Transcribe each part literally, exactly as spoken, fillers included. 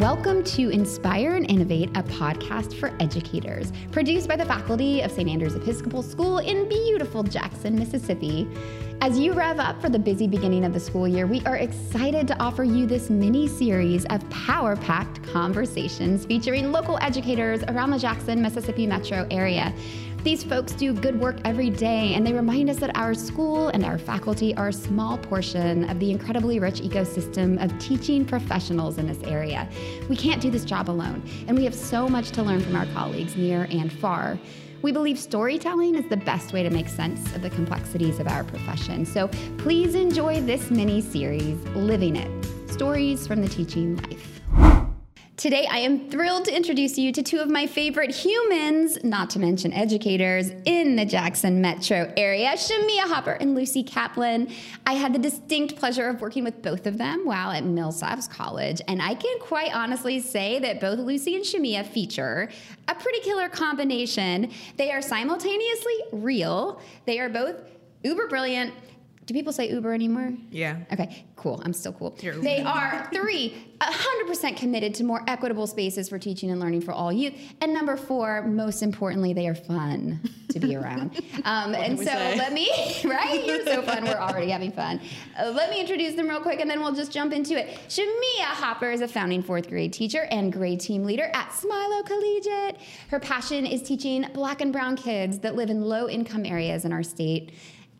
Welcome to Inspire and Innovate, a podcast for educators, produced by the faculty of Saint Andrew's Episcopal School in beautiful Jackson, Mississippi. As you rev up for the busy beginning of the school year, we are excited to offer you this mini-series of power-packed conversations featuring local educators around the Jackson, Mississippi metro area. These folks do good work every day, and they remind us that our school and our faculty are a small portion of the incredibly rich ecosystem of teaching professionals in this area. We can't do this job alone, and we have so much to learn from our colleagues near and far. We believe storytelling is the best way to make sense of the complexities of our profession. So please enjoy this mini-series, Living It: Stories from the Teaching Life. Today, I am thrilled to introduce you to two of my favorite humans, not to mention educators, in the Jackson metro area, Shamia Hopper and Lucy Kaplan. I had the distinct pleasure of working with both of them while at Millsaps College, and I can quite honestly say that both Lucy and Shamia feature a pretty killer combination. They are simultaneously real. They are both uber brilliant. Do people say Uber anymore? Yeah. Okay, cool. I'm still cool. You're they are three, one hundred percent committed to more equitable spaces for teaching and learning for all youth. And number four, most importantly, they are fun to be around. Um, and so say? let me, right? You're so fun. We're already having fun. Uh, let me introduce them real quick, and then we'll just jump into it. Shamia Hopper is a founding fourth grade teacher and grade team leader at Smilow Collegiate. Her passion is teaching Black and brown kids that live in low-income areas in our state.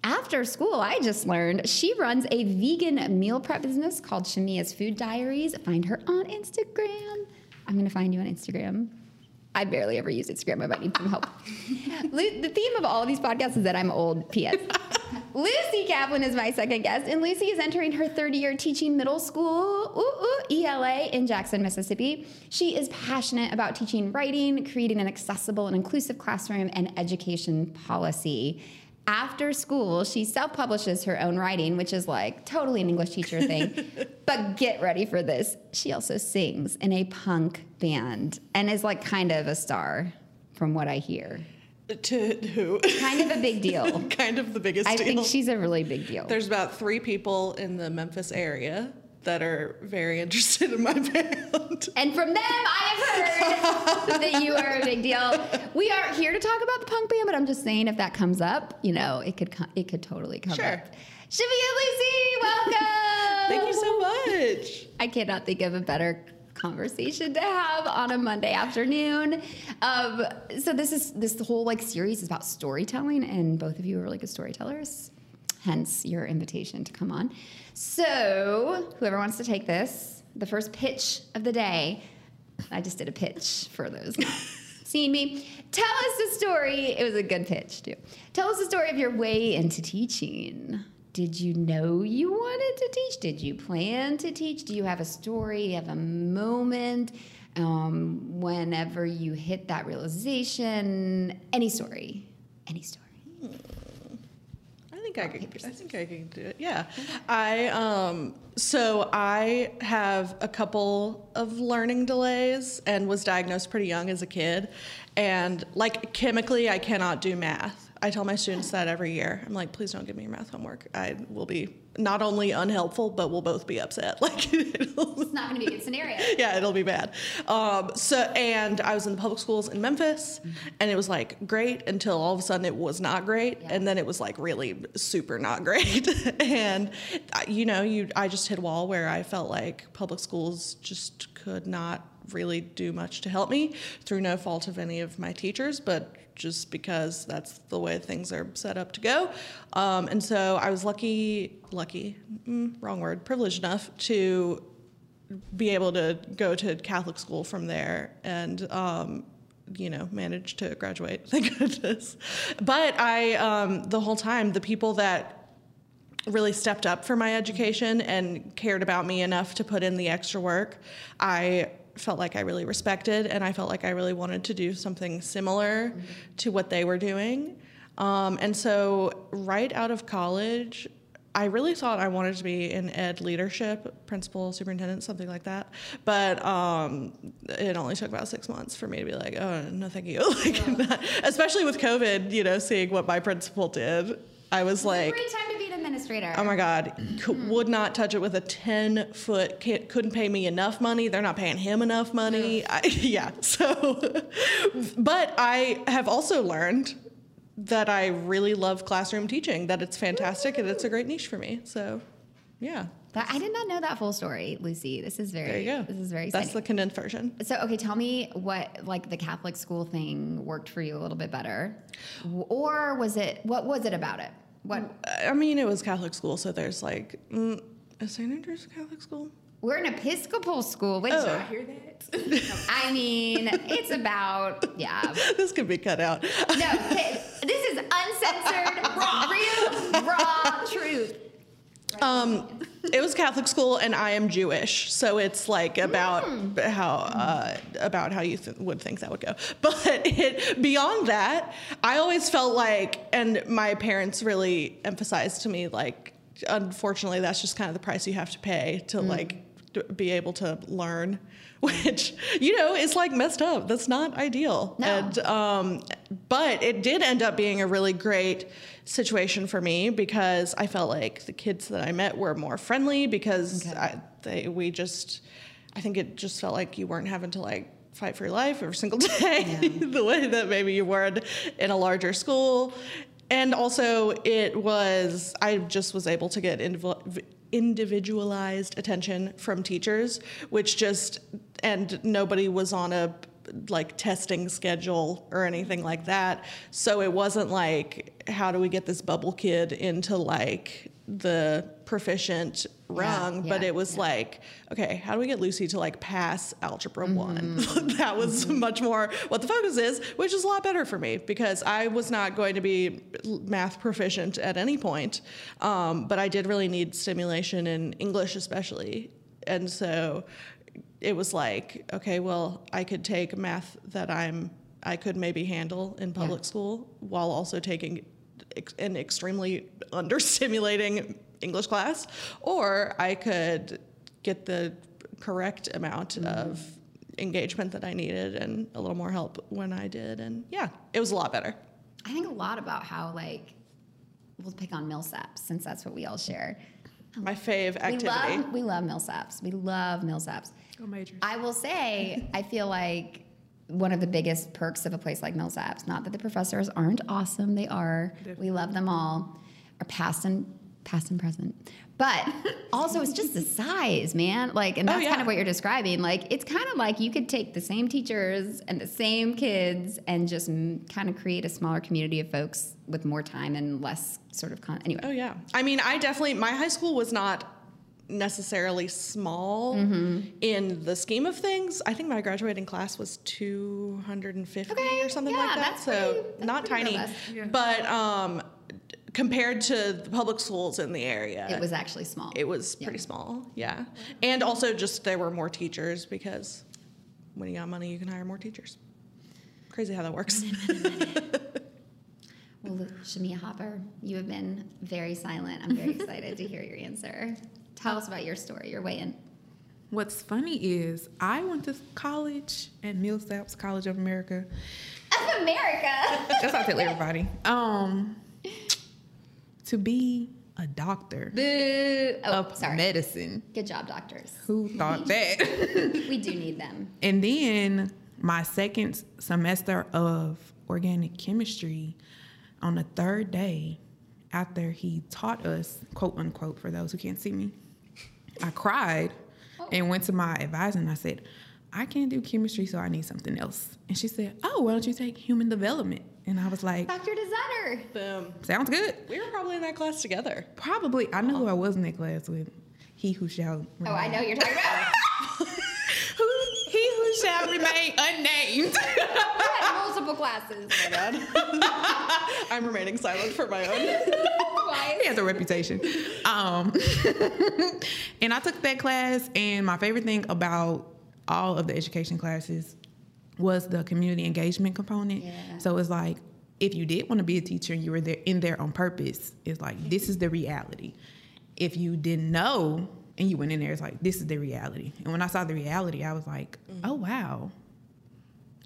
After school, I just learned, she runs a vegan meal prep business called Shamia's Food Diaries. Find her on Instagram. I'm going to find you on Instagram. I barely ever use Instagram. I might need some help. Lu- the theme of all of these podcasts is that I'm old, P S Lucy Kaplan is my second guest, and Lucy is entering her third year teaching middle school, ooh, ooh, E L A, in Jackson, Mississippi. She is passionate about teaching writing, creating an accessible and inclusive classroom, and education policy. After school, she self-publishes her own writing, which is like totally an English teacher thing. But get ready for this. She also sings in a punk band and is like kind of a star from what I hear. To who? Kind of a big deal. Kind of the biggest I deal. I think she's a really big deal. There's about three people in the Memphis area that are very interested in my band. And from them, I have heard that you are a big deal. We are here to talk about the punk band, but I'm just saying if that comes up, you know, it could it could totally come sure. up. Shamia Lucy, welcome! Thank you so much. I cannot think of a better conversation to have on a Monday afternoon. Um, so this is this whole like series is about storytelling, and both of you are really good storytellers. Hence your invitation to come on. So whoever wants to take this, the first pitch of the day, I just did a pitch for those not seeing me. Tell us a story. It was a good pitch too. Tell us a story of your way into teaching. Did you know you wanted to teach? Did you plan to teach? Do you have a story? Do you have a moment? Um, whenever you hit that realization, any story, any story. I think I could, I think I can do it. Yeah. I, um, so I have a couple of learning delays and was diagnosed pretty young as a kid. And like chemically, I cannot do math. I tell my students that every year. I'm like, please don't give me your math homework. I will be not only unhelpful, but we'll both be upset. Like it'll, it's not going to be a good scenario. Yeah, it'll be bad. Um, so, and I was in the public schools in Memphis, mm-hmm. and it was like great until all of a sudden it was not great, yeah. and then it was like really super not great. And you know, you I just hit a wall where I felt like public schools just could not really do much to help me through no fault of any of my teachers, but just because that's the way things are set up to go. Um, and so I was lucky, lucky, mm, wrong word, privileged enough to be able to go to Catholic school from there and, um, you know, managed to graduate, thank goodness. But I, um, the whole time, the people that really stepped up for my education and cared about me enough to put in the extra work, I felt like I really respected, and I felt like I really wanted to do something similar mm-hmm. to what they were doing. Um, and so right out of college, I really thought I wanted to be in ed leadership, principal, superintendent, something like that. But um, it only took about six months for me to be like, oh, no, thank you. Like, yeah. not, especially with COVID, you know, seeing what my principal did. I was, was like, a great time to be in administrator. Oh my God. Mm-hmm. Would not touch it with a ten foot. Couldn't pay me enough money. They're not paying him enough money. I, yeah. So, but I have also learned that I really love classroom teaching, that it's fantastic and it's a great niche for me. So, yeah. But I did not know that full story, Lucy. This is very, there you go. This is very exciting. That's the condensed version. So, okay, tell me what, like, the Catholic school thing worked for you a little bit better, or was it? What was it about it? What? I mean, it was Catholic school, so there's like, mm, is Saint Andrew's Catholic school? We're an Episcopal school. Wait, oh. Did I hear that? I mean, it's about, yeah. This could be cut out. No, this is uncensored, raw, real, raw truth. Right. Um, it was Catholic school, and I am Jewish, so it's like about mm. how uh, about how you th- would think that would go. But it, beyond that, I always felt like, and my parents really emphasized to me, like, unfortunately, that's just kind of the price you have to pay to mm. like d- be able to learn, which, you know, is like messed up. That's not ideal. No. And um, but it did end up being a really great situation for me, because I felt like the kids that I met were more friendly, because okay. I, they, we just, I think it just felt like you weren't having to like fight for your life every single day yeah. the way that maybe you would in a larger school. And also it was, I just was able to get indiv- individualized attention from teachers, which just, and nobody was on a like testing schedule or anything like that. So it wasn't like, how do we get this bubble kid into like the proficient rung? Yeah, but yeah, it was yeah. like, okay, how do we get Lucy to like pass algebra mm-hmm. one? That was mm-hmm. much more what the focus is, which is a lot better for me, because I was not going to be math proficient at any point. Um, but I did really need stimulation in English especially. And so it was like, okay, well, I could take math that I'm, I could maybe handle in public yeah. school, while also taking ex- an extremely understimulating English class, or I could get the correct amount mm-hmm. of engagement that I needed and a little more help when I did. And yeah, it was a lot better. I think a lot about how, like, we'll pick on Millsaps, since that's what we all share. My fave activity. We love, we love Millsaps. We love Millsaps. Go Majors. I will say, I feel like one of the biggest perks of a place like Millsaps, not that the professors aren't awesome, they are. Definitely. We love them all, are past and past and present. But also, it's just the size, man. Like, and that's oh, yeah. kind of what you're describing. Like, it's kind of like you could take the same teachers and the same kids and just m- kind of create a smaller community of folks with more time and less sort of con. Anyway. Oh yeah. I mean, I definitely my high school was not necessarily small mm-hmm. in the scheme of things. I think my graduating class was two hundred fifty okay, or something yeah, like that. That's so pretty, that's not tiny, yeah. but um. Compared to the public schools in the area, it was actually small. It was pretty yeah. small, yeah. And also, just there were more teachers, because when you got money, you can hire more teachers. Crazy how that works. Well, Shamia Hopper, you have been very silent. I'm very excited to hear your answer. Tell us about your story, your weigh-in. What's funny is I went to college at Millsaps College of America. Of America? That's what I tell everybody. Um... To be a doctor Boo. Oh, of sorry. medicine. Good job, doctors. Who thought that? We do need them. And then my second semester of organic chemistry, on the third day after he taught us, quote unquote, for those who can't see me, I cried oh. and went to my advisor and I said, I can't do chemistry, so I need something else. And she said, oh, why don't you take human development? And I was like, Doctor Desutter. Boom. Sounds good. We were probably in that class together. Probably. I know who I was in that class with. He who shall remain. Oh, I know you're talking about. He who shall remain unnamed. We had multiple classes. My God. I'm remaining silent for my own. He has a reputation. Um, and I took that class, and my favorite thing about all of the education classes was the community engagement component. Yeah. So it's like, if you did want to be a teacher and you were there in there on purpose, it's like, this is the reality. If you didn't know and you went in there, it's like, this is the reality. And when I saw the reality, I was like, mm-hmm. oh, wow.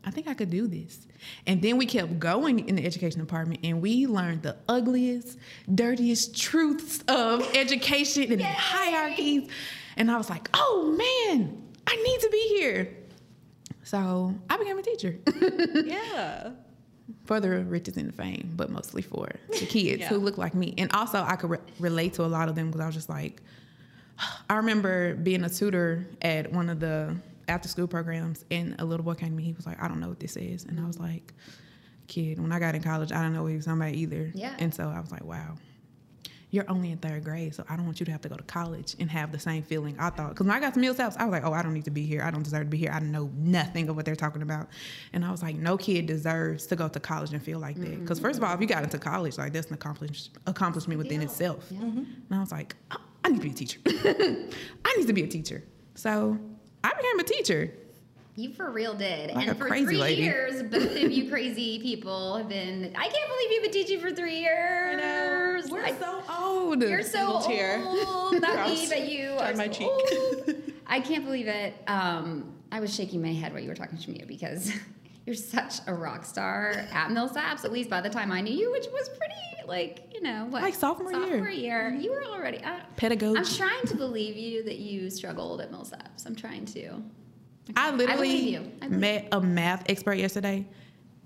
I think I could do this. And then we kept going in the education department, and we learned the ugliest, dirtiest truths of education and hierarchies. And I was like, oh, man, I need to be here. So I became a teacher. Yeah. For the riches and the fame, but mostly for the kids yeah. who look like me. And also I could re- relate to a lot of them because I was just like, I remember being a tutor at one of the after school programs, and a little boy came to me. He was like, I don't know what this is. And I was like, kid, when I got in college, I didn't know what he was talking about either. Yeah. And so I was like, wow, you're only in third grade, so I don't want you to have to go to college and have the same feeling I thought. Because when I got to Millsaps, I was like, oh, I don't need to be here. I don't deserve to be here. I know nothing of what they're talking about. And I was like, no kid deserves to go to college and feel like that. Because mm-hmm. first of all, if you got into college, like that's an accomplish- accomplishment within yeah. itself. Yeah. Mm-hmm. And I was like, oh, I need to be a teacher. I need to be a teacher. So I became a teacher. You for real did. Like and for three lady. years, both of you crazy people have been, I can't believe you've been teaching for three years. I know. We're like, so old. You're so tear. old. Not me, but you are my so cheek. old. I can't believe it. Um, I was shaking my head while you were talking to me because you're such a rock star at Millsaps, at least by the time I knew you, which was pretty, like, you know, what? Like sophomore, sophomore year. year. You were already. Uh, Pedagogy. I'm trying to believe you that you struggled at Millsaps. I'm trying to. Okay. I literally I I met a math expert yesterday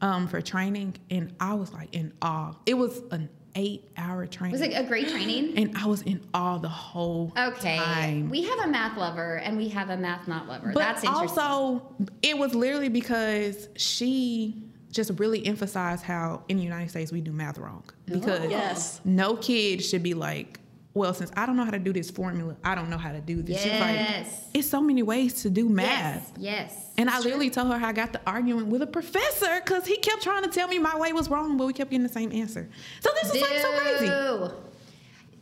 um, for training, and I was like in awe. It was an eight-hour training. Was it a great training? And I was in awe the whole okay. time. Okay, we have a math lover, and we have a math not lover. But that's interesting. Also, it was literally because she just really emphasized how in the United States we do math wrong. Because oh, yes. no kid should be like, well, since I don't know how to do this formula, I don't know how to do this. Yes. She's like, it's so many ways to do math. Yes. yes. And I literally told her how I got to arguing with a professor because he kept trying to tell me my way was wrong, but we kept getting the same answer. So this is like so crazy.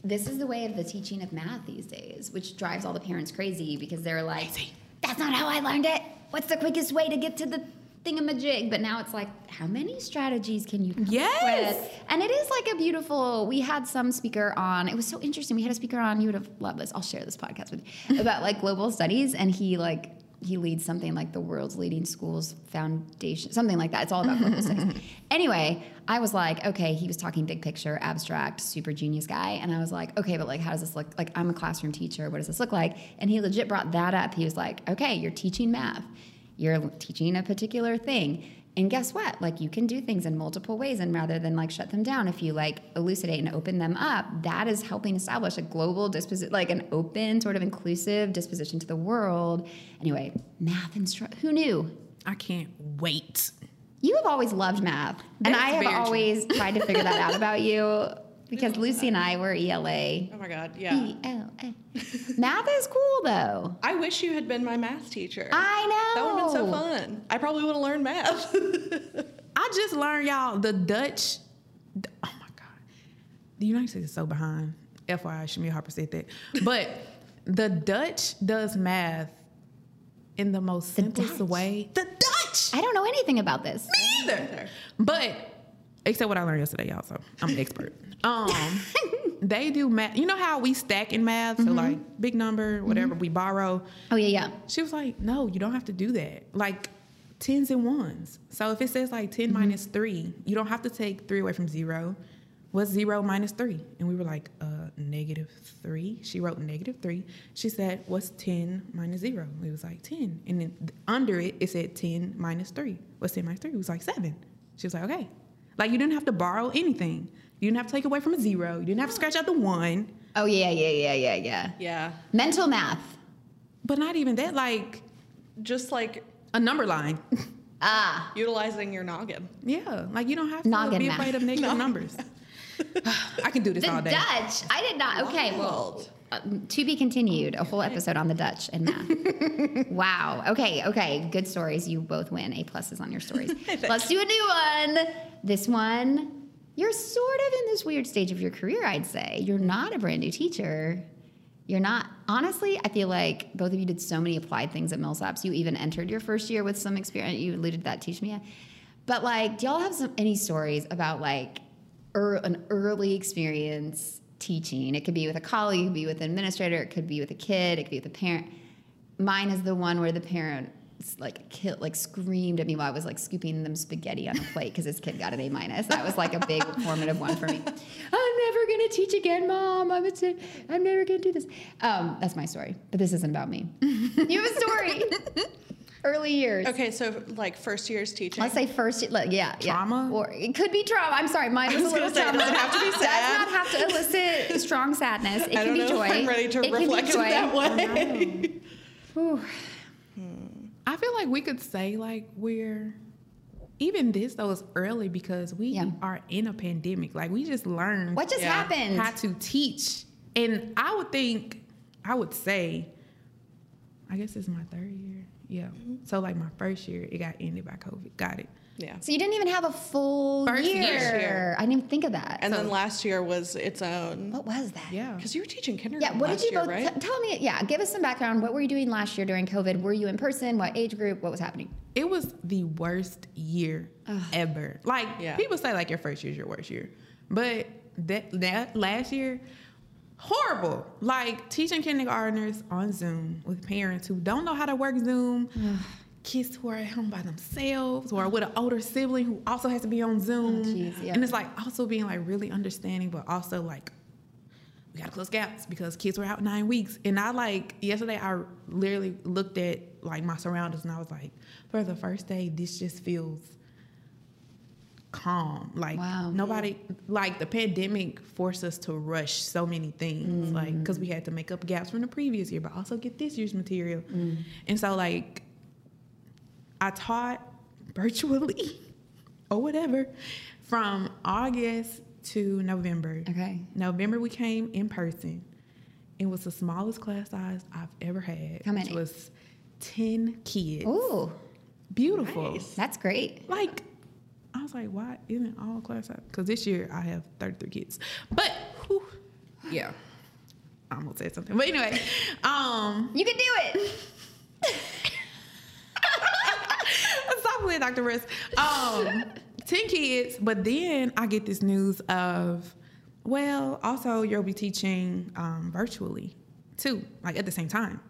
This is the way of the teaching of math these days, which drives all the parents crazy because they're like, crazy. That's not how I learned it. What's the quickest way to get to the thingamajig? But now it's like, how many strategies can you come yes. with? And it is like a beautiful, we had some speaker on, it was so interesting. We had a speaker on, you would have loved this. I'll share this podcast with you about like global studies. And he like, he leads something like the world's leading schools foundation, something like that. It's all about global studies. Anyway, I was like, okay, he was talking big picture, abstract, super genius guy. And I was like, okay, but like, how does this look? Like, I'm a classroom teacher. What does this look like? And he legit brought that up. He was like, okay, you're teaching math. You're teaching a particular thing. And guess what? Like, you can do things in multiple ways. And rather than, like, shut them down, if you, like, elucidate and open them up, that is helping establish a global disposition, like an open sort of inclusive disposition to the world. Anyway, math instruction. Who knew? I can't wait. You have always loved math. Very and I have spiritual. always tried to figure that out about you. Because Lucy and I were E L A. Oh, my God, yeah. E L A. Math is cool, though. I wish you had been my math teacher. I know. That would have been so fun. I probably would have learned math. I just learned, y'all, the Dutch. The, oh, my God. The United States is so behind. F Y I, Shamia Hopper said that. But the Dutch does math in the most the simplest Dutch. way. The Dutch! I don't know anything about this. Me either. But, except what I learned yesterday, y'all, so I'm an expert. Um, they do math. You know how we stack in math? Mm-hmm. So like big number, whatever mm-hmm. we borrow. Oh yeah, yeah. She was like, no, you don't have to do that. Like tens and ones. So if it says like ten mm-hmm. minus three, you don't have to take three away from zero. What's zero minus three? And we were like, uh, negative three. She wrote negative three. She said, what's ten minus zero? It was like ten. And then under it, it said ten minus three. What's ten minus three? It was like seven. She was like, okay. Like you didn't have to borrow anything. You didn't have to take away from a zero. You didn't have to scratch out the one. Oh, yeah, yeah, yeah, yeah, yeah. Yeah. Mental math. But not even that, like... Just like... A number line. Ah. Utilizing your noggin. Yeah. Like, you don't have to noggin be math. afraid of negative numbers. I can do this the all day. The Dutch. I did not... Okay, Wild. well, uh, to be continued. A whole episode on the Dutch and math. Wow. Okay, okay. Good stories. You both win. A pluses on your stories. Let's do a new one. This one... You're sort of in this weird stage of your career, I'd say. You're not a brand new teacher. You're not. Honestly, I feel like both of you did so many applied things at Millsaps. You even entered your first year with some experience. You alluded to that, Teach Me. But, like, do y'all have some any stories about, like, er, an early experience teaching? It could be with a colleague. It could be with an administrator. It could be with a kid. It could be with a parent. Mine is the one where the parent like killed, like screamed at me while I was like scooping them spaghetti on a plate because this kid got an A minus. That was like a big formative one for me. I'm never gonna teach again, Mom. I'm a t- I'm never gonna do this. Um, that's my story, but this isn't about me. You have a story. Early years. Okay, so like first year's teaching. Let's say first, like, yeah, trauma, yeah. Or it could be trauma. I'm sorry, mine was, was a little say, trauma. Does it have to be sad? Does not have to elicit strong sadness. It I can don't be know joy. If I'm ready to it reflect it that way. Oh, I feel like we could say like we're, even this though is early because we yeah. are in a pandemic. Like we just learned what just yeah. happened how to teach, and I would think, I would say, I guess it's my third year. Yeah. Mm-hmm. So like my first year, it got ended by COVID. Got it. Yeah. So you didn't even have a full first year. year. I didn't even think of that. And so then last year was its own. What was that? Yeah. Because you were teaching kindergarten. Yeah. What last did you year, both right? t- tell me? Yeah. Give us some background. What were you doing last year during COVID? Were you in person? What age group? What was happening? It was the worst year Ugh. ever. Like yeah. people say, like your first year is your worst year, but that that last year. Horrible. Like teaching kindergartners on Zoom with parents who don't know how to work Zoom, kids who are at home by themselves or with an older sibling who also has to be on Zoom. Oh, geez, yeah. And it's like also being like really understanding, but also like we gotta close gaps because kids were out nine weeks. And I like yesterday I literally looked at like my surroundings and I was like, for the first day, this just feels calm. Like wow. nobody, like the pandemic forced us to rush so many things, mm-hmm. like because we had to make up gaps from the previous year, but also get this year's material. Mm. And so like I taught virtually or whatever from August to November. Okay. November we came in person. It was the smallest class size I've ever had. How many? Which was ten kids. Ooh. Beautiful. Nice. That's great. Like I was like, why isn't all class out? Because this year I have thirty-three kids. But, whew, yeah. I almost said something. But anyway. Um, you can do it. Stop with Doctor Russ. Um, ten kids. But then I get this news of, well, also you'll be teaching um, virtually, too, like at the same time.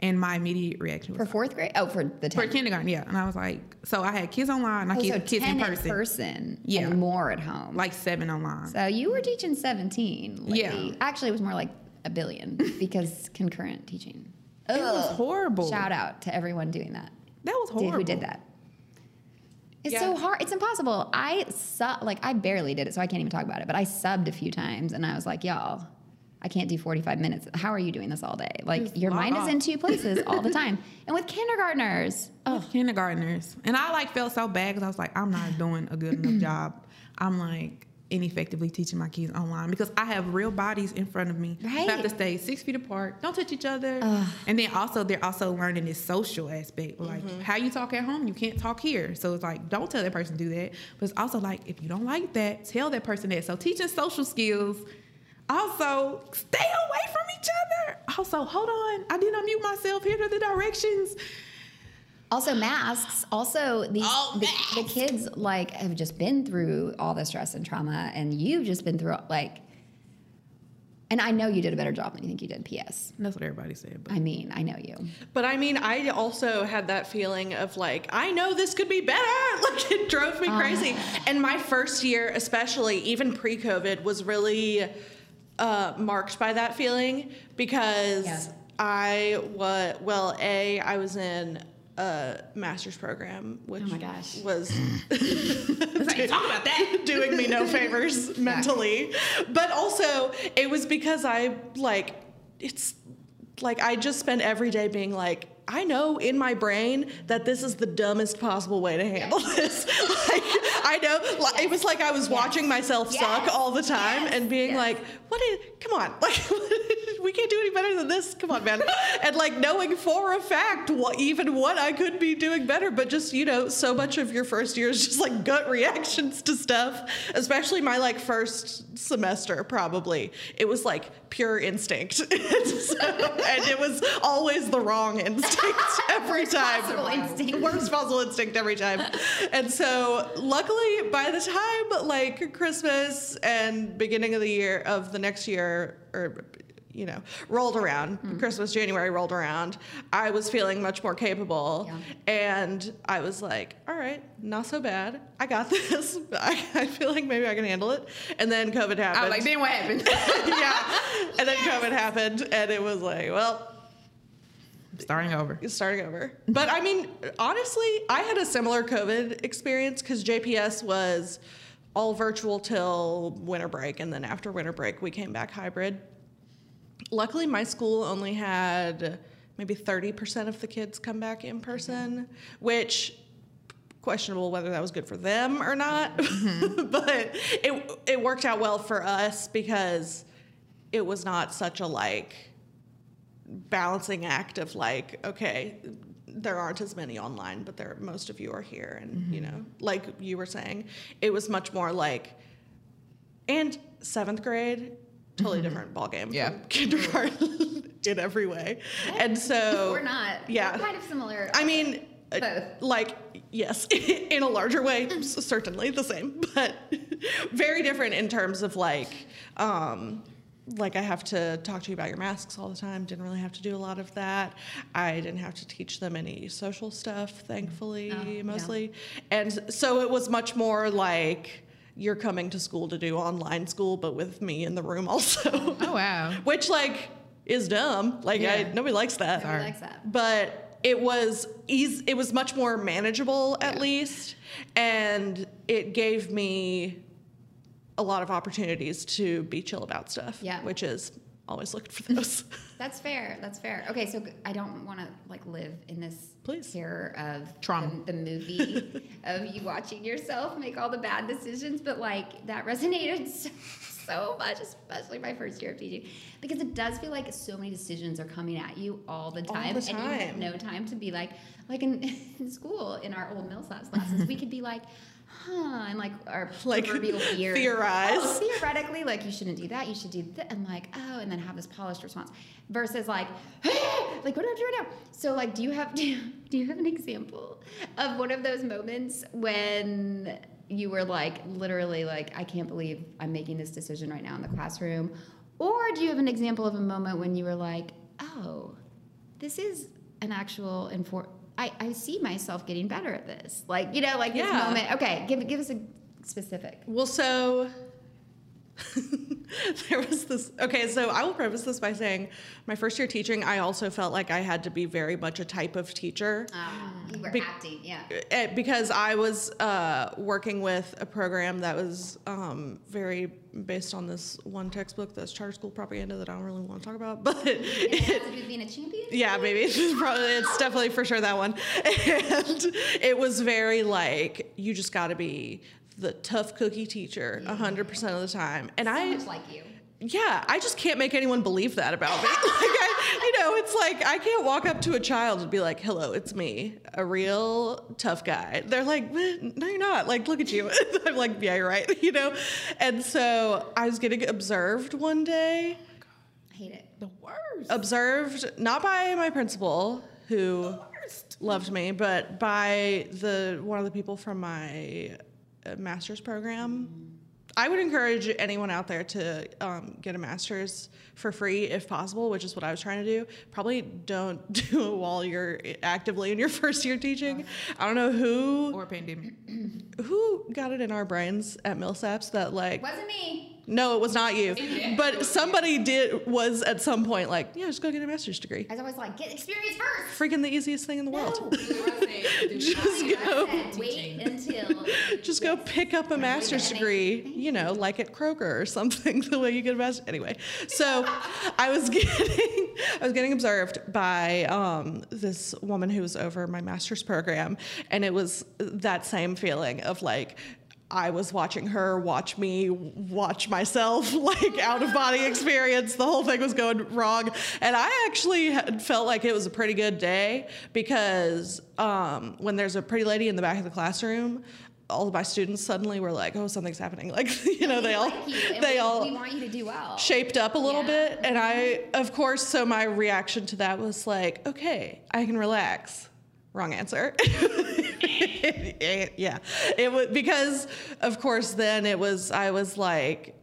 And my immediate reaction was for fourth grade. Oh, for the ten. For kindergarten, yeah. And I was like, so I had kids online, I oh, kids, so kids ten in person, in person, yeah, and more at home, like seven online. So you were teaching seventeen, lady. Yeah. Actually, it was more like a billion because concurrent teaching. Ugh. It was horrible. Shout out to everyone doing that. That was horrible. Who did that? It's yeah. so hard. It's impossible. I sub like I barely did it, so I can't even talk about it. But I subbed a few times, and I was like, y'all. I can't do forty-five minutes. How are you doing this all day? Like, just your mind off. Is in two places all the time. And with kindergartners. Oh, kindergartners. And I, like, felt so bad because I was like, I'm not doing a good enough job. I'm, like, ineffectively teaching my kids online because I have real bodies in front of me. Right. So I have to stay six feet apart. Don't touch each other. Ugh. And then also, they're also learning this social aspect. Like, mm-hmm. how you talk at home, you can't talk here. So it's like, don't tell that person to do that. But it's also like, if you don't like that, tell that person that. So teaching social skills. Also, stay away from each other. Also, hold on. I didn't unmute myself. Here are the directions. Also, masks. Also, these, oh, the, masks. the kids, like, have just been through all the stress and trauma, and you've just been through, like, and I know you did a better job than you think you did, P S That's what everybody said. But. I mean, I know you. But, I mean, I also had that feeling of, like, I know this could be better. Like, it drove me uh, crazy. And my first year, especially, even pre-COVID, was really... Uh, marked by that feeling because yeah. I was, well, A, I was in a master's program, which oh my gosh. was like, talk about that. doing me no favors mentally. Yeah. But also, it was because I, like, it's like I just spend every day being like, I know in my brain that this is the dumbest possible way to handle yes. this. Like, I know. Like, yes. It was like I was yes. watching myself yes. suck all the time yes. and being yes. like, what is, come on. Like, we can't do any better than this. Come on, man. And like knowing for a fact what, even what I could be doing better, but just, you know, so much of your first year is just like gut reactions to stuff, especially my like first semester probably. It was like pure instinct. so, and it was always the wrong instinct. every Worst time. Possible instinct. Worst possible instinct every time. And so luckily by the time like Christmas and beginning of the year of the next year or you know, rolled around, mm. Christmas, January rolled around, I was feeling much more capable. Yeah. And I was like, all right, not so bad. I got this. I, I feel like maybe I can handle it. And then COVID happened. I was like, then what happened? Yeah. And then yes. COVID happened, and it was like, well. Starting over. Starting over. But, I mean, honestly, I had a similar COVID experience because J P S was all virtual till winter break. And then after winter break, we came back hybrid. Luckily, my school only had maybe thirty percent of the kids come back in person, mm-hmm. which questionable whether that was good for them or not. Mm-hmm. But it it worked out well for us because it was not such a, like, balancing act of, like, okay, there aren't as many online, but there most of you are here. And, mm-hmm. you know, like you were saying, it was much more like, and seventh grade, totally mm-hmm. different ballgame yeah. from kindergarten in every way. Yeah. And so... We're not. Yeah. We're kind of similar. I mean, both. Uh, like, yes, in a larger way, mm. certainly the same, but very different in terms of, like, um, like, I have to talk to you about your masks all the time. Didn't really have to do a lot of that. I didn't have to teach them any social stuff, thankfully, oh, mostly. Yeah. And so it was much more like... You're coming to school to do online school, but with me in the room also. Oh, wow. Which, like, is dumb. Like, yeah. I, nobody likes that. Nobody likes that. But it was easy. It was much more manageable, at yeah. least. And it gave me a lot of opportunities to be chill about stuff. Yeah. Which is... Always looked for those. That's fair. That's fair. Okay, so I don't want to, like, live in this Please. Terror of Trauma. The, the movie of you watching yourself make all the bad decisions, but, like, that resonated so, so much, especially my first year of teaching, because it does feel like so many decisions are coming at you all the time, all the time. And you have no time to be like, like in, in school in our old Millsaps classes, we could be like. Huh, and like our like proverbial fear. Theorize. Oh, theoretically, like you shouldn't do that, you should do that, and like, oh, and then have this polished response. Versus like, like what do I do now? So like, do you have do you, do you have an example of one of those moments when you were like literally like, I can't believe I'm making this decision right now in the classroom? Or do you have an example of a moment when you were like, oh, this is an actual important I, I see myself getting better at this. Like, you know, like yeah. this moment. Okay, give give us a specific. Well, so there was this. Okay, so I will preface this by saying my first year teaching, I also felt like I had to be very much a type of teacher. Um, you were be- acting, yeah. Because I was uh, working with a program that was um, very based on this one textbook that's charter school propaganda that I don't really want to talk about. But it, it has to do with being a champion? Yeah, maybe. It's, probably, it's definitely for sure that one. And it was very like, you just got to be the tough cookie teacher one hundred percent of the time. And so I much like you. Yeah, I just can't make anyone believe that about me. Like, I, you know, it's like I can't walk up to a child and be like, hello, it's me, a real tough guy. They're like, no, you're not. Like, look at you. I'm like, yeah, you're right, you know? And so I was getting observed one day. Oh my God. I hate it. The worst. Observed, not by my principal, who loved me, but by the one of the people from my master's program. Mm-hmm. I would encourage anyone out there to um, get a master's for free if possible, which is what I was trying to do. Probably don't do it while you're actively in your first year teaching. I don't know who or pandemic who got it in our brains at Millsaps that like wasn't me. No, it was not you. But somebody did was at some point like, yeah, just go get a master's degree. I was always like, get experience first. Freaking the easiest thing in the no, world. Just go. Wait until. Just go pick up a master's degree, you know, like at Kroger or something. The way you get a master's. Anyway, so I was getting, I was getting observed by um, this woman who was over my master's program, and it was that same feeling of like. I was watching her watch me watch myself, like out of body experience. The whole thing was going wrong. And I actually had felt like it was a pretty good day because um, when there's a pretty lady in the back of the classroom, all of my students suddenly were like, oh, something's happening. Like, you know, they all, they all we want you to do well. Shaped up a little yeah. bit. And I, of course, so my reaction to that was like, okay, I can relax. Wrong answer. Yeah, it was because, of course, then it was, I was like,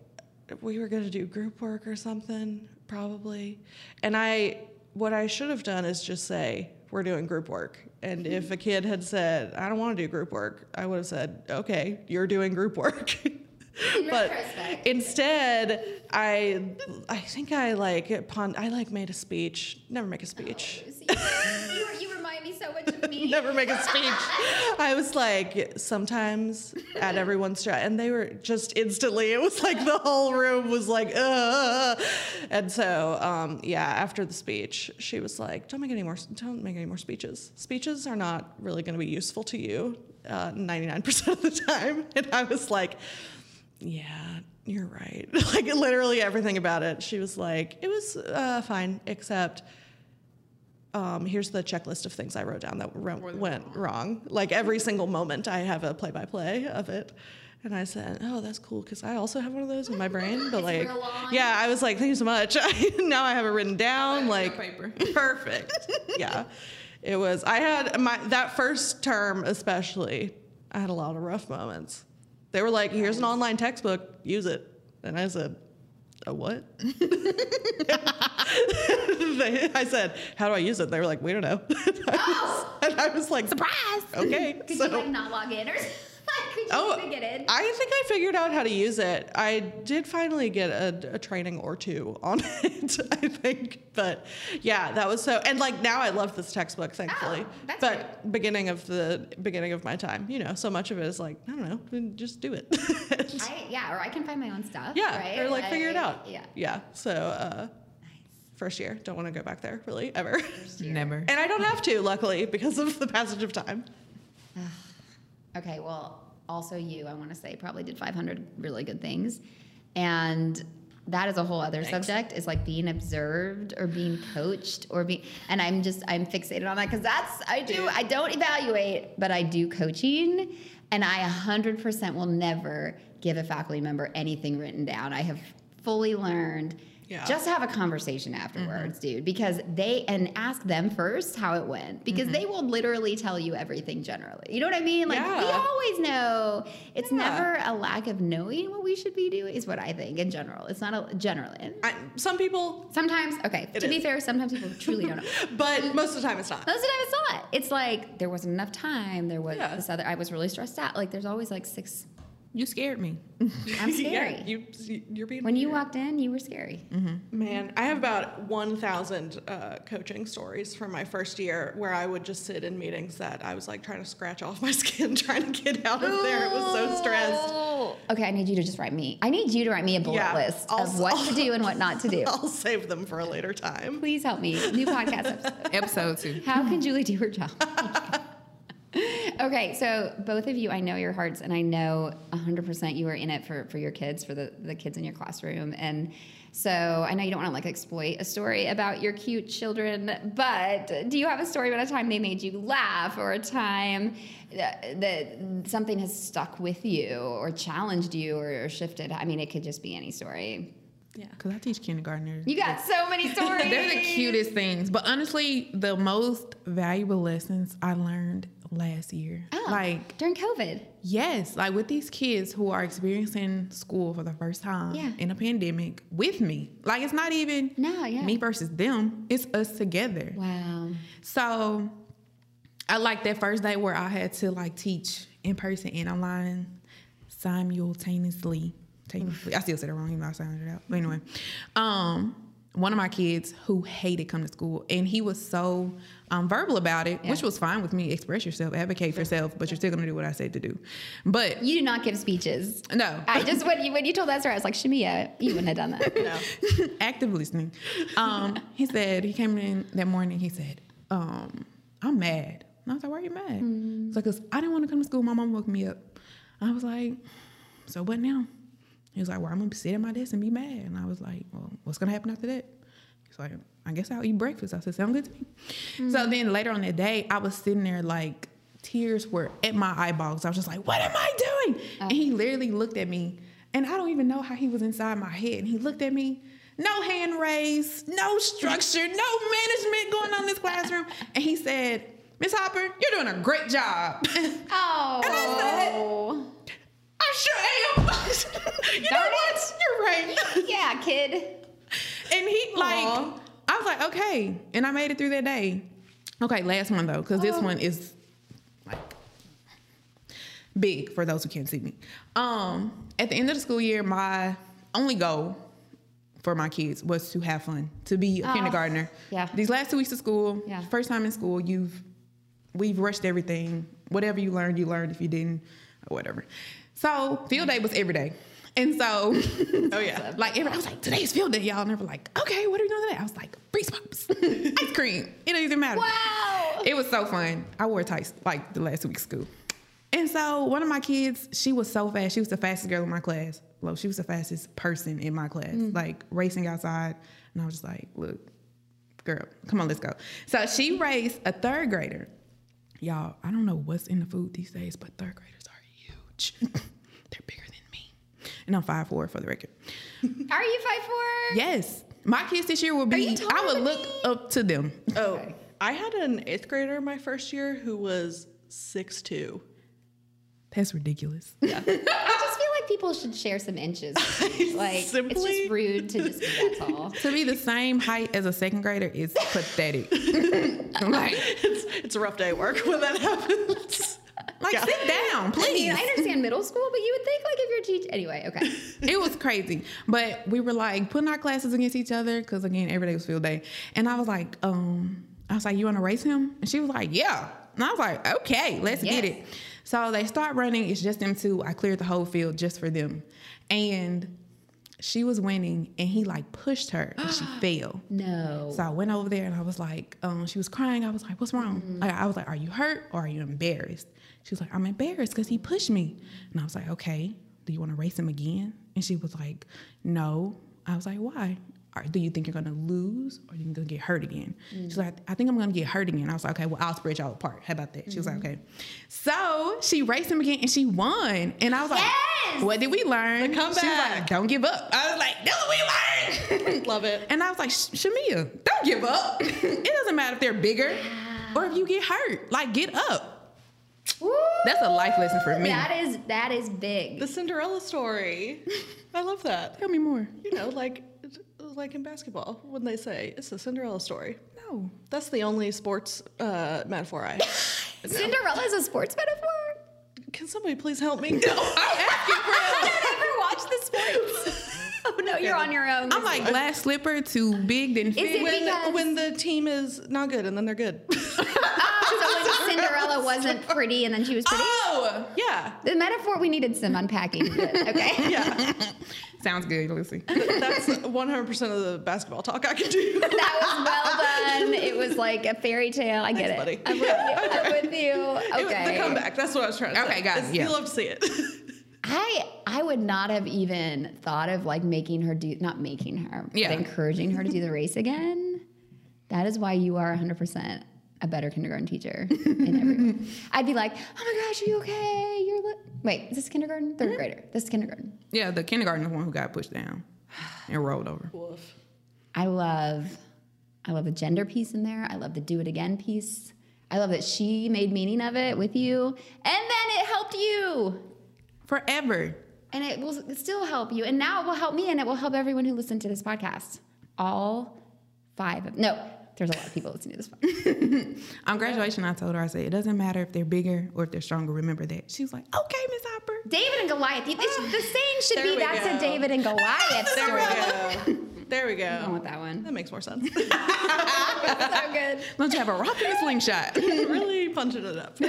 we were going to do group work or something. probably. And I, what I should have done is just say, we're doing group work. And if a kid had said, I don't want to do group work, I would have said, okay, you're doing group work. But instead, I I think I like pond, I like made a speech. Never make a speech. Oh, see, you, you remind me so much of me. Never make a speech. I was like, sometimes at everyone's try, and they were just instantly. It was like the whole room was like, ugh. And so um, yeah, after the speech, she was like, don't make any more. Don't make any more speeches. Speeches are not really going to be useful to you uh, ninety-nine percent of the time. And I was like, yeah, you're right. Like literally everything about it. She was like, it was uh, fine, except um, here's the checklist of things I wrote down that went wrong. wrong. Like every single moment I have a play-by-play of it. And I said, oh, that's cool, because I also have one of those in my brain. But like, yeah, I was like, thank you so much. Now I have it written down. Like, paper. Perfect. Yeah, it was. I had my that first term especially. I had a lot of rough moments. They were like, here's an online textbook, use it. And I said, a what? they, I said, how do I use it? They were like, we don't know. And, oh! I was, and I was like, surprise! Okay. Could so, you like not log in or something? Could you oh, even get in? I think I figured out how to use it. I did finally get a, a training or two on it, I think. But yeah, that was so, and like now I love this textbook, thankfully. Oh, that's but great. beginning of the beginning of my time, you know, so much of it is like, I don't know, just do it. I, yeah, or I can find my own stuff. Yeah, right? Or like I, figure it out. Yeah. Yeah. So uh first year, don't want to go back there really ever. Never. And I don't have to, luckily, because of the passage of time. Okay, well, also you, I want to say, probably did five hundred really good things. And that is a whole other Thanks. subject, is like being observed or being coached or being, and I'm just, I'm fixated on that because that's, I do, I don't evaluate, but I do coaching. And I one hundred percent will never give a faculty member anything written down. I have fully learned. Yeah. Just have a conversation afterwards, mm-hmm. dude, because they, and ask them first how it went, because mm-hmm. they will literally tell you everything generally. You know what I mean? Like, yeah. we always know. It's yeah. never a lack of knowing what we should be doing, is what I think in general. It's not a generally. I, some people. Sometimes, okay, to is. be fair, sometimes people truly don't know. But most of the time it's not. Most of the time it's not. It's like, there wasn't enough time. There was yeah. this other, I was really stressed out. Like, there's always like six. You scared me. I'm scary. Yeah, you, you're being when weird. You walked in, you were scary. Mm-hmm. Man, I have about one thousand uh, coaching stories from my first year where I would just sit in meetings that I was like trying to scratch off my skin, trying to get out of Ooh. there. It was so stressed. Okay, I need you to just write me. I need you to write me a bullet yeah, list I'll, of what I'll, to do and what not to do. I'll save them for a later time. Please help me. New podcast episode. Episode two. How can Julie do her job? Okay, so both of you, I know your hearts, and I know one hundred percent you are in it for, for your kids, for the, the kids in your classroom. And so I know you don't want to, like, exploit a story about your cute children, but do you have a story about a time they made you laugh or a time that, that something has stuck with you or challenged you or, or shifted? I mean, it could just be any story. Yeah, because I teach kindergartners. You got so many stories. They're the cutest things. But honestly, the most valuable lessons I learned last year. Oh, like during COVID. Yes. Like with these kids who are experiencing school for the first time yeah. in a pandemic with me. Like it's not even no, yeah. me versus them. It's us together. Wow. So I like that first day where I had to like teach in person and online simultaneously. Technically. I still said it wrong even though I sounded it out. But anyway. Um One of my kids who hated coming to school, and he was so um, verbal about it, yeah. which was fine with me. Express yourself, advocate for yourself, but you're still going to do what I said to do. But you do not give speeches. No. I just when you when you told that story, I was like, Shamia, you wouldn't have done that. No. Active listening. Um, he said he came in that morning. He said, um, "I'm mad." And I was like, "Why are you mad?" Mm. It's like, "Cause I didn't want to come to school. My mom woke me up." I was like, "So what now?" He was like, well, I'm going to sit at my desk and be mad. And I was like, well, what's going to happen after that? He's like, I guess I'll eat breakfast. I said, sound good to me. Mm-hmm. So then later on that day, I was sitting there like tears were at my eyeballs. I was just like, what am I doing? Okay. And he literally looked at me. And I don't even know how he was inside my head. And he looked at me. No hand raised, no structure, no management going on in this classroom. And he said, Miss Hopper, you're doing a great job. Oh. And I said, I sure am. You know what? You're right. Yeah, kid. And he like, aww. I was like, okay. And I made it through that day. Okay, last one though, because this oh. one is like big for those who can't see me. Um, at the end of the school year, my only goal for my kids was to have fun, to be a oh. kindergartner. Yeah. These last two weeks of school, yeah. first time in school, you've we've rushed everything. Whatever you learned, you learned. If you didn't, or whatever. So field day was every day. And so, oh yeah, like every, I was like, today's field day, y'all. And they were like, okay, what are we doing today? I was like, freeze pops, ice cream. It doesn't even matter. Wow. It was so fun. I wore tights like the last week's school. And so one of my kids, she was so fast. She was the fastest girl in my class. Well, she was the fastest person in my class, mm. like racing outside. And I was just like, look, girl, come on, let's go. So she raced a third grader. Y'all, I don't know what's in the food these days, but third graders are huge. They're bigger than me. And I'm five four for the record. Are you five four? Yes. My kids this year will be, are you taller I would look me? Up to them. Oh, okay. I had an eighth grader my first year who was six two. That's ridiculous. Yeah. I just feel like people should share some inches. Like, simply, it's just rude to just be that tall. To be the same height as a second grader is pathetic. Like, it's, it's a rough day at work when that happens. Like, yeah. sit down, please. I mean, I understand middle school, but you would think, like, if you're teaching... Anyway, okay. It was crazy. But we were, like, putting our classes against each other because, again, every day was field day. And I was like, um, I was like, you want to race him? And she was like, yeah. And I was like, okay, let's yes. get it. So they start running. It's just them two. I cleared the whole field just for them. And she was winning, and he, like, pushed her, and she fell. No. So I went over there, and I was like, um, she was crying. I was like, what's wrong? Mm-hmm. Like, I was like, are you hurt or are you embarrassed? She was like, I'm embarrassed because he pushed me. And I was like, okay, do you want to race him again? And she was like, no. I was like, why? Or do you think you're going to lose or are you going to get hurt again? Mm-hmm. She's like, I think I'm going to get hurt again. I was like, okay, well, I'll spread y'all apart. How about that? Mm-hmm. She was like, okay. So she raced him again, and she won. And I was like, yes! What did we learn? The comeback. She was like, don't give up. I was like, that's what we learned. Love it. And I was like, Shamia, don't give up. It doesn't matter if they're bigger or if you get hurt. Like, get up. Woo! That's a life lesson for me. That is that is big. The Cinderella story. I love that. Tell me more. You know, like like in basketball, when they say it's the Cinderella story. No, that's the only sports uh, metaphor I. Cinderella is a sports metaphor. Can somebody please help me? No, I'm asking for help. I don't ever watch the sports. Oh, no, you're on your own. I'm like one. Glass slipper too big than fit. When, the, when the team is not good and then they're good. Oh, so when Cinderella wasn't pretty and then she was pretty? Oh, yeah. The metaphor, we needed some unpacking. Okay. Yeah. Sounds good, Lucy. That's one hundred percent of the basketball talk I can do. That was well done. It was like a fairy tale. I get Thanks, it. Buddy. I'm, yeah, with I'm with you. Okay. It was the comeback. That's what I was trying to okay, say. Okay, guys. Yeah. You love to see it. I I would not have even thought of like making her do, not making her, yeah. but encouraging her to do the race again. That is why you are one hundred percent a better kindergarten teacher in every way. I'd be like, oh my gosh, are you okay? You're li-. Wait, is this kindergarten? Third mm-hmm. grader. This is kindergarten. Yeah, the kindergarten is the one who got pushed down and rolled over. Woof. I love, I love the gender piece in there. I love the do it again piece. I love that she made meaning of it with you, and then it helped you. Forever. And it will still help you. And now it will help me, and it will help everyone who listened to this podcast. All five of No, there's a lot of people listening to this podcast. On graduation, I told her, I said, it doesn't matter if they're bigger or if they're stronger. Remember that. She was like, okay, Miss Hopper. David and Goliath. Oh, the saying should be that's go. a David and Goliath story. There we go. There we go. I don't want that one. That makes more sense. So good. Don't you have a rock and a slingshot? Really punching it up.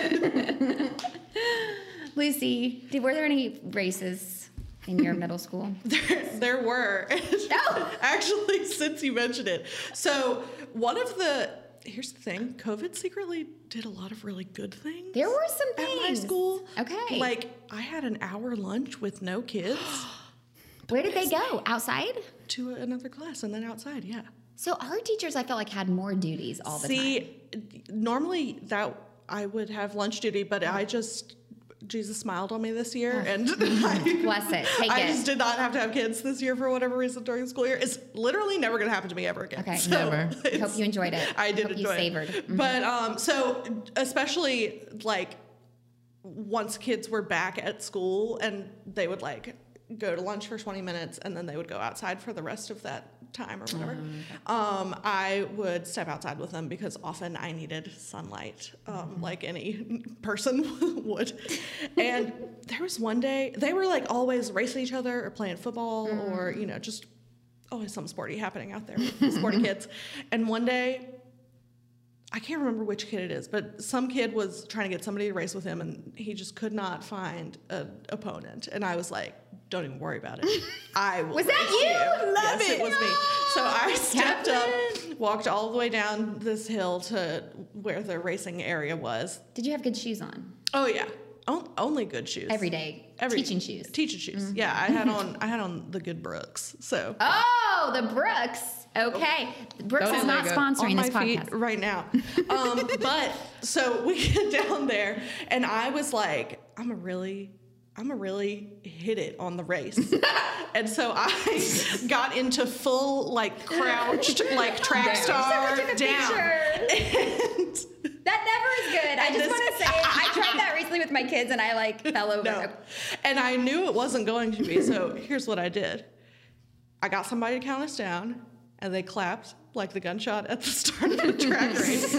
Lucy, did, were there any races in your middle school? There, there were. No. Actually, since you mentioned it. So one of the, here's the thing, COVID secretly did a lot of really good things. There were some things. At my school. Okay. Like, I had an hour lunch with no kids. Where did they go? Outside? To another class and then outside, yeah. So our teachers, I felt like, had more duties all the See, time. See, normally that I would have lunch duty, but oh. I just... Jesus smiled on me this year, oh. and I, bless it. Take I it. just did not have to have kids this year for whatever reason during the school year. It's literally never going to happen to me ever again. Okay, so never. I hope you enjoyed it. I did I hope enjoy you savored. It. Mm-hmm. But um, so especially like once kids were back at school, and they would like go to lunch for twenty minutes, and then they would go outside for the rest of that time or whatever, mm-hmm. um, I would step outside with them because often I needed sunlight, um, mm-hmm. like any person would. And there was one day, they were like always racing each other or playing football mm-hmm. or, you know, just always something sporty happening out there with sporty kids. And one day, I can't remember which kid it is, but some kid was trying to get somebody to race with him, and he just could not find an opponent. And I was like, don't even worry about it. I will Was that you? you? Love yes, it. it was no! me. So I stepped Captain. up, walked all the way down this hill to where the racing area was. Did you have good shoes on? Oh, yeah. O- only good shoes. Every day. Every, teaching shoes. Teaching shoes. Mm-hmm. Yeah, I had on I had on the good Brooks. So. Oh, the Brooks. Okay, Brooks is not sponsoring this podcast right now. Um, but so we get down there, and I was like, I'm a really, I'm a really hit it on the race, and so I got into full like crouched like track star down. That never is good. I and just want to say, I tried that recently with my kids, and I like fell over. No. And I knew it wasn't going to be. So here's what I did: I got somebody to count us down. And they clapped like the gunshot at the start of the track race.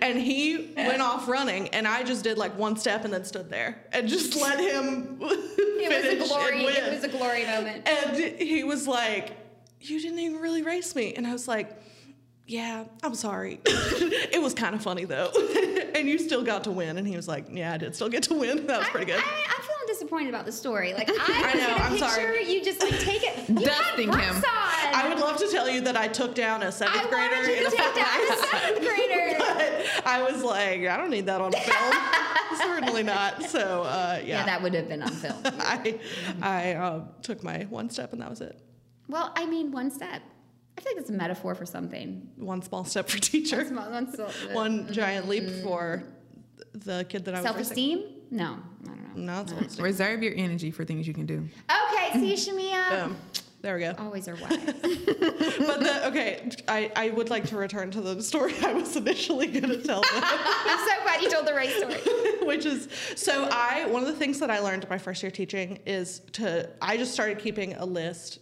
And he went off running, and I just did like one step and then stood there and just let him it finish was a glory, and win. It was a glory moment. And he was like, you didn't even really race me. And I was like, yeah, I'm sorry. It was kind of funny, though. And you still got to win. And he was like, yeah, I did still get to win. That was pretty good. I, I, I'm feeling disappointed about the story. Like, I, I know, I'm picture sorry. You just like take it. You Dusting him. On. I would love to tell you that I took down a seventh I grader. I wanted you to take down a seventh grader. But I was like, I don't need that on film. Certainly not. So, uh, yeah. Yeah, that would have been on film. I, I uh, took my one step, and that was it. Well, I mean, one step. I feel like it's a metaphor for something. One small step for teacher. One, small, one, small step. One mm-hmm. giant leap mm-hmm. for the kid that I was Self-esteem? Raising. No. I don't know. No, it's no. One reserve your energy for things you can do. Okay, see you, Shamia. Boom. There we go. Always are wise. But the, okay, I, I would like to return to the story I was initially going to tell them. I'm so glad you told the right story. Which is, so I, one of the things that I learned my first year teaching is to, I just started keeping a list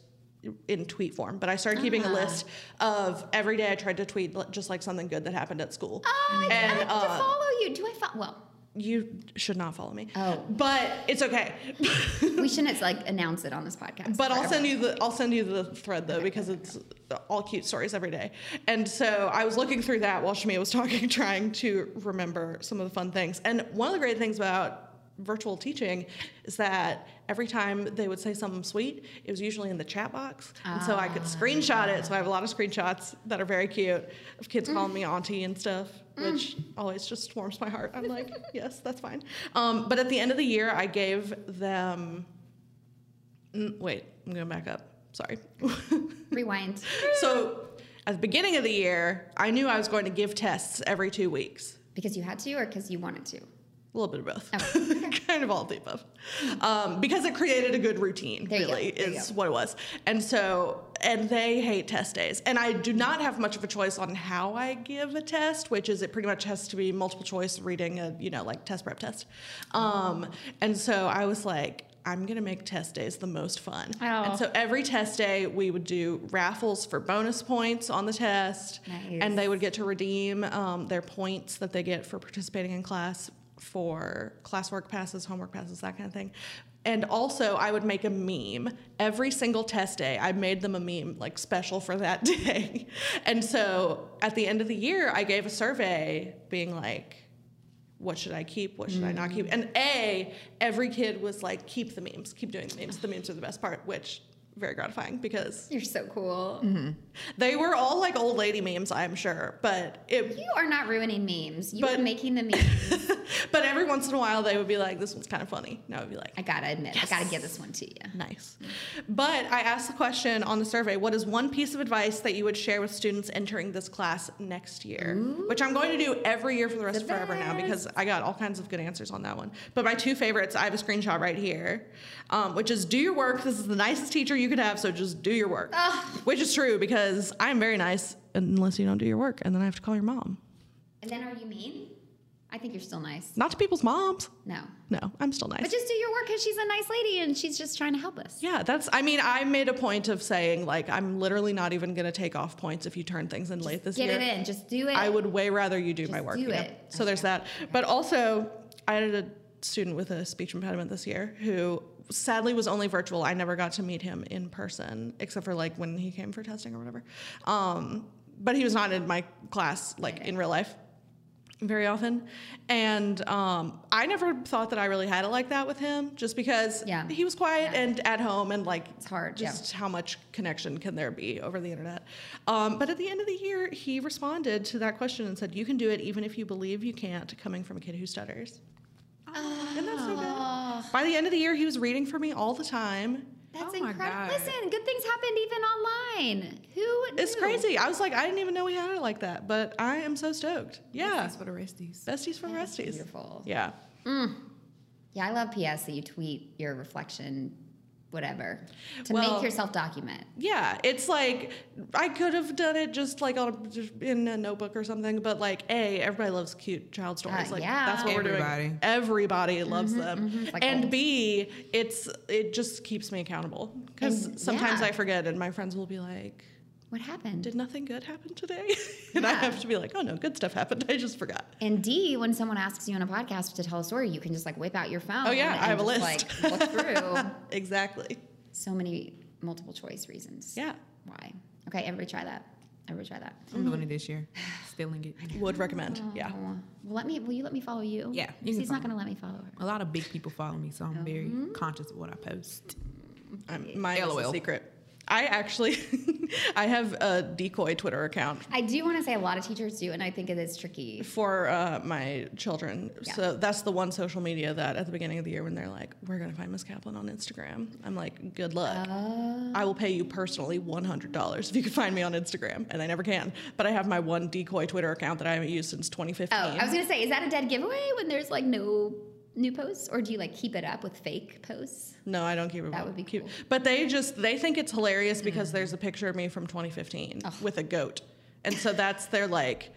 in tweet form, but I started keeping uh-huh. a list of every day I tried to tweet just like something good that happened at school. Oh, and, I have to uh, follow you. Do I follow? Well, you should not follow me. Oh, but it's okay. We shouldn't like announce it on this podcast. But forever. I'll send you the I'll send you the thread though okay, because okay, it's okay. all cute stories every day. And so I was looking through that while Shamia was talking, trying to remember some of the fun things. And one of the great things about virtual teaching is that every time they would say something sweet, it was usually in the chat box. Uh, and so I could screenshot it. So I have a lot of screenshots that are very cute of kids mm. calling me auntie and stuff, mm. which always just warms my heart. I'm like, yes, that's fine. Um, but at the end of the year, I gave them... Wait, I'm going to back up. Sorry. Rewind. So at the beginning of the year, I knew I was going to give tests every two weeks. Because you had to or because you wanted to? A little bit of both. Okay. Kind of all of the above. Um, because it created a good routine, there really, is what it was. And so, and they hate test days. And I do not have much of a choice on how I give a test, which is it pretty much has to be multiple choice reading, a, you know, like test prep test. Um, and so I was like, I'm going to make test days the most fun. Oh. And so every test day we would do raffles for bonus points on the test. Nice. And they would get to redeem um, their points that they get for participating in class for classwork passes, homework passes, that kind of thing. And also, I would make a meme. Every single test day, I made them a meme, like, special for that day. And so, at the end of the year, I gave a survey being like, what should I keep? What should mm. I not keep? And A, every kid was like, keep the memes. Keep doing the memes. The memes are the best part, which... very gratifying because you're so cool. Mm-hmm. They were all like old lady memes, I'm sure, but it, you are not ruining memes. You but, are making the memes. But every once in a while, they would be like, "This one's kind of funny." And I would be like, "I gotta admit, yes. I gotta give this one to you." Nice. But I asked the question on the survey: what is one piece of advice that you would share with students entering this class next year? Ooh. Which I'm going to do every year for the rest the of forever best. now because I got all kinds of good answers on that one. But my two favorites, I have a screenshot right here, um, which is "Do your work." This is the nicest teacher you. You could have, so just do your work. Ugh. Which is true because I'm very nice unless you don't do your work, and then I have to call your mom. And then are you mean? I think you're still nice. Not to people's moms. No. No, I'm still nice. But just do your work because she's a nice lady and she's just trying to help us. Yeah, that's, I mean, I made a point of saying, like, I'm literally not even going to take off points if you turn things in late this year. Get it in. Just do it. I would way rather you do just my work. do you know? it. So okay. There's that. But also, I had a student with a speech impediment this year who sadly was only virtual. I never got to meet him in person except for, like, when he came for testing or whatever. Um, but he was not in my class, like, okay. in real life. Very often. And um, I never thought that I really had it like that with him just because yeah. he was quiet yeah. and at home and like it's hard. Just yeah. how much connection can there be over the internet? Um, but at the end of the year, he responded to that question and said, you can do it even if you believe you can't, coming from a kid who stutters. Oh. Isn't that so good? By the end of the year, he was reading for me all the time. That's oh incredible. Listen, good things happened even online. Who knew? It's crazy. I was like, I didn't even know we had it like that, but I am so stoked. Yeah. Besties for the resties. Besties for That's resties. Beautiful. Yeah. Mm. Yeah, I love P S that you tweet your reflection, whatever, to well, make yourself document. Yeah, it's like I could have done it just like on a, just in a notebook or something, but like, A, everybody loves cute child stories. Uh, like yeah. that's what everybody. we're doing. Everybody loves mm-hmm, them. Mm-hmm. Like and old. B, it's it just keeps me accountable because sometimes yeah. I forget and my friends will be like, what happened? Did nothing good happen today? and yeah. I have to be like, oh no, good stuff happened. I just forgot. And D, when someone asks you on a podcast to tell a story, you can just like whip out your phone. Oh yeah, and I have a list. Like look through. exactly. So many multiple choice reasons. Yeah. Why? Okay, everybody try that. Everybody try that. I'm mm-hmm. doing it this year. Stealing it. Would recommend. Oh. Yeah. Well, let me. Will you let me follow you? Yeah. You He's not going to let me follow her. A lot of big people follow me, so I'm oh. very mm-hmm. conscious of what I post. I'm, mine LOL. is a secret. I actually, I have a decoy Twitter account. I do want to say a lot of teachers do, and I think it is tricky. For uh, my children. Yeah. So that's the one social media that at the beginning of the year when they're like, we're going to find Miss Kaplan on Instagram. I'm like, good luck. Uh, I will pay you personally one hundred dollars if you can find me on Instagram, and I never can. But I have my one decoy Twitter account that I haven't used since twenty fifteen. Oh, I was going to say, is that a dead giveaway when there's like no... new posts, or do you like keep it up with fake posts? No, I don't keep it up. That would be cool. But they just they think it's hilarious because mm-hmm. there's a picture of me from twenty fifteen oh. with a goat, and so that's they're like,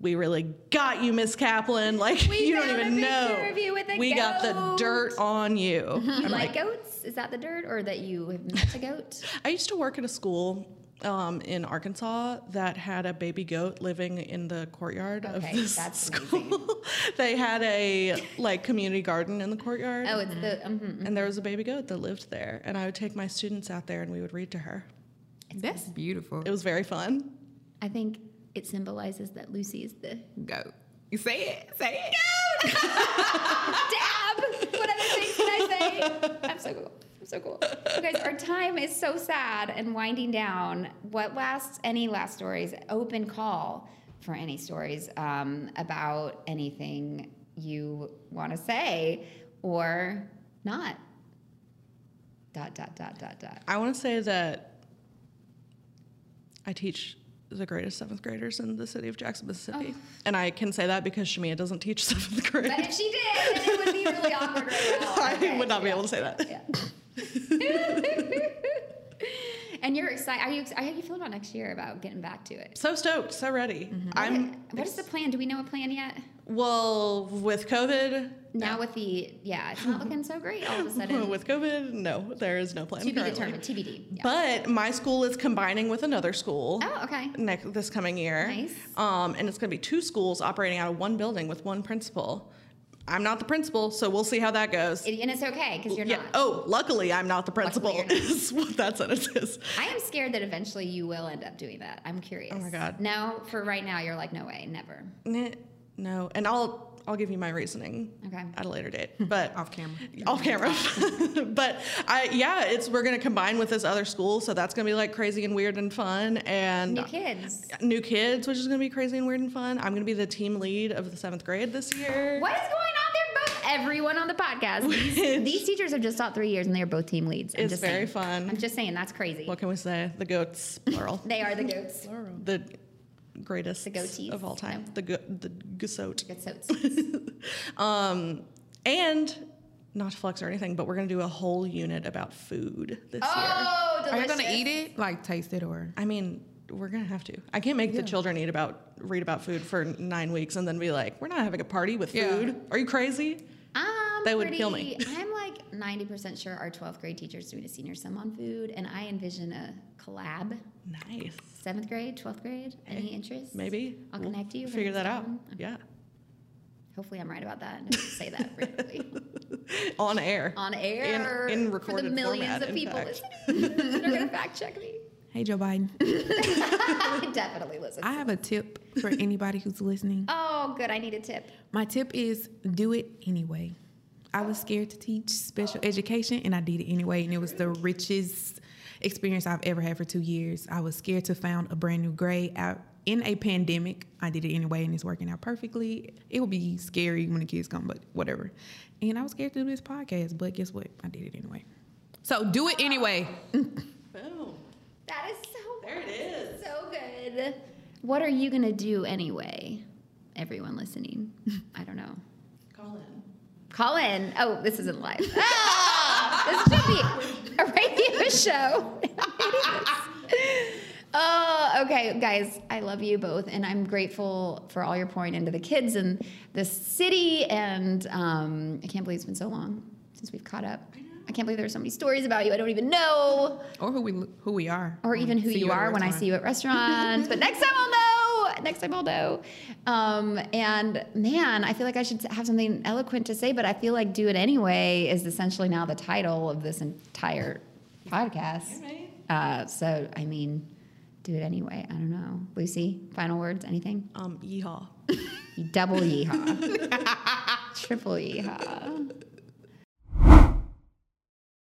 we really got you, Miss Kaplan. Like we you don't even know. You with a we goat. got the dirt on you. You like goats? Is that the dirt, or that you have met a goat? I used to work at a school. Um, in Arkansas that had a baby goat living in the courtyard okay, of this that's school. They had a like community garden in the courtyard. Oh, it's the mm-hmm, mm-hmm. and there was a baby goat that lived there, and I would take my students out there and we would read to her. It's that's awesome. Beautiful. It was very fun. I think it symbolizes that Lucy is the goat. You say it. Say it. Goat. Dab. What other things can I say? I'm so cool. So cool. You guys, our time is so sad and winding down. What last, any last stories, open call for any stories um, about anything you want to say or not. Dot, dot, dot, dot, dot. I want to say that I teach the greatest seventh graders in the city of Jackson, Mississippi. Oh. And I can say that because Shamia doesn't teach seventh grade. But if she did, then it would be really awkward right now. I okay. would not be yeah. able to say that. Yeah. And you're excited. Are you? How do you feel about next year? About getting back to it? So stoked. So ready. Mm-hmm. I'm. What is the plan? Do we know a plan yet? Well, with COVID. Now no. with the yeah, it's not looking so great all of a sudden. With COVID, no, there is no plan. To be determined. T B D. Yeah. But my school is combining with another school. Oh, okay. Next this coming year. Nice. Um, and it's going to be two schools operating out of one building with one principal. I'm not the principal, so we'll see how that goes. It, and it's okay, because you're yeah. not. Oh, luckily I'm not the principal not. is what that sentence is. I am scared that eventually you will end up doing that. I'm curious. Oh, my God. Now, for right now, you're like, no way, never. No, and I'll I'll give you my reasoning okay. at a later date. But off camera. Off camera. But, I yeah, it's we're going to combine with this other school, so that's going to be, like, crazy and weird and fun. And new kids. New kids, which is going to be crazy and weird and fun. I'm going to be the team lead of the seventh grade this year. What is going on? Everyone on the podcast. These, these teachers have just taught three years and they are both team leads. I'm it's just very saying. fun. I'm just saying that's crazy. What can we say? The goats, plural. They are the goats. Plural. The greatest the goatees. Of all time. No. The go- the gosote. Gosotes. um, and not to flex or anything, but we're gonna do a whole unit about food this oh, year. Oh, delicious. Are you gonna eat it? Like taste it or? I mean. we're gonna have to. I can't make yeah. the children eat about read about food for nine weeks and then be like, we're not having a party with yeah. food. Are you crazy? Um, that would kill me. I'm like ninety percent sure our twelfth grade teacher's doing a senior sum on food, and I envision a collab. Nice. Seventh grade, twelfth grade. Hey, any interest? Maybe. I'll we'll connect you. Figure that out. Okay. Yeah. Hopefully, I'm right about that. And say that really on air. On air. In, in recorded for the millions format, of people listening, they're gonna fact check me. Hey, Joe Biden. I definitely listen. I have a tip for anybody who's listening. Oh, good. I need a tip. My tip is do it anyway. I was scared to teach special oh. education, and I did it anyway. And it was the richest experience I've ever had for two years. I was scared to found a brand new grade out in a pandemic. I did it anyway, and it's working out perfectly. It will be scary when the kids come, but whatever. And I was scared to do this podcast, but guess what? I did it anyway. So do it oh. anyway. Boom. That is so good. There it is. So good. What are you going to do anyway? Everyone listening. I don't know. Call in. Call in. Oh, this isn't live. Ah, this should be a radio show. It is. Oh, okay, guys, I love you both, and I'm grateful for all your pouring into the kids and the city, and um, I can't believe it's been so long since we've caught up. I know. I can't believe there's so many stories about you I don't even know. Or who we who we are. Or even who you are when I see you at restaurants. But next time I'll know. Next time I'll know. Um, and, man, I feel like I should have something eloquent to say, but I feel like Do It Anyway is essentially now the title of this entire podcast. Uh, so, I mean, do it anyway. I don't know. Lucy, final words, anything? Um, yeehaw. Double yeehaw. Triple yeehaw.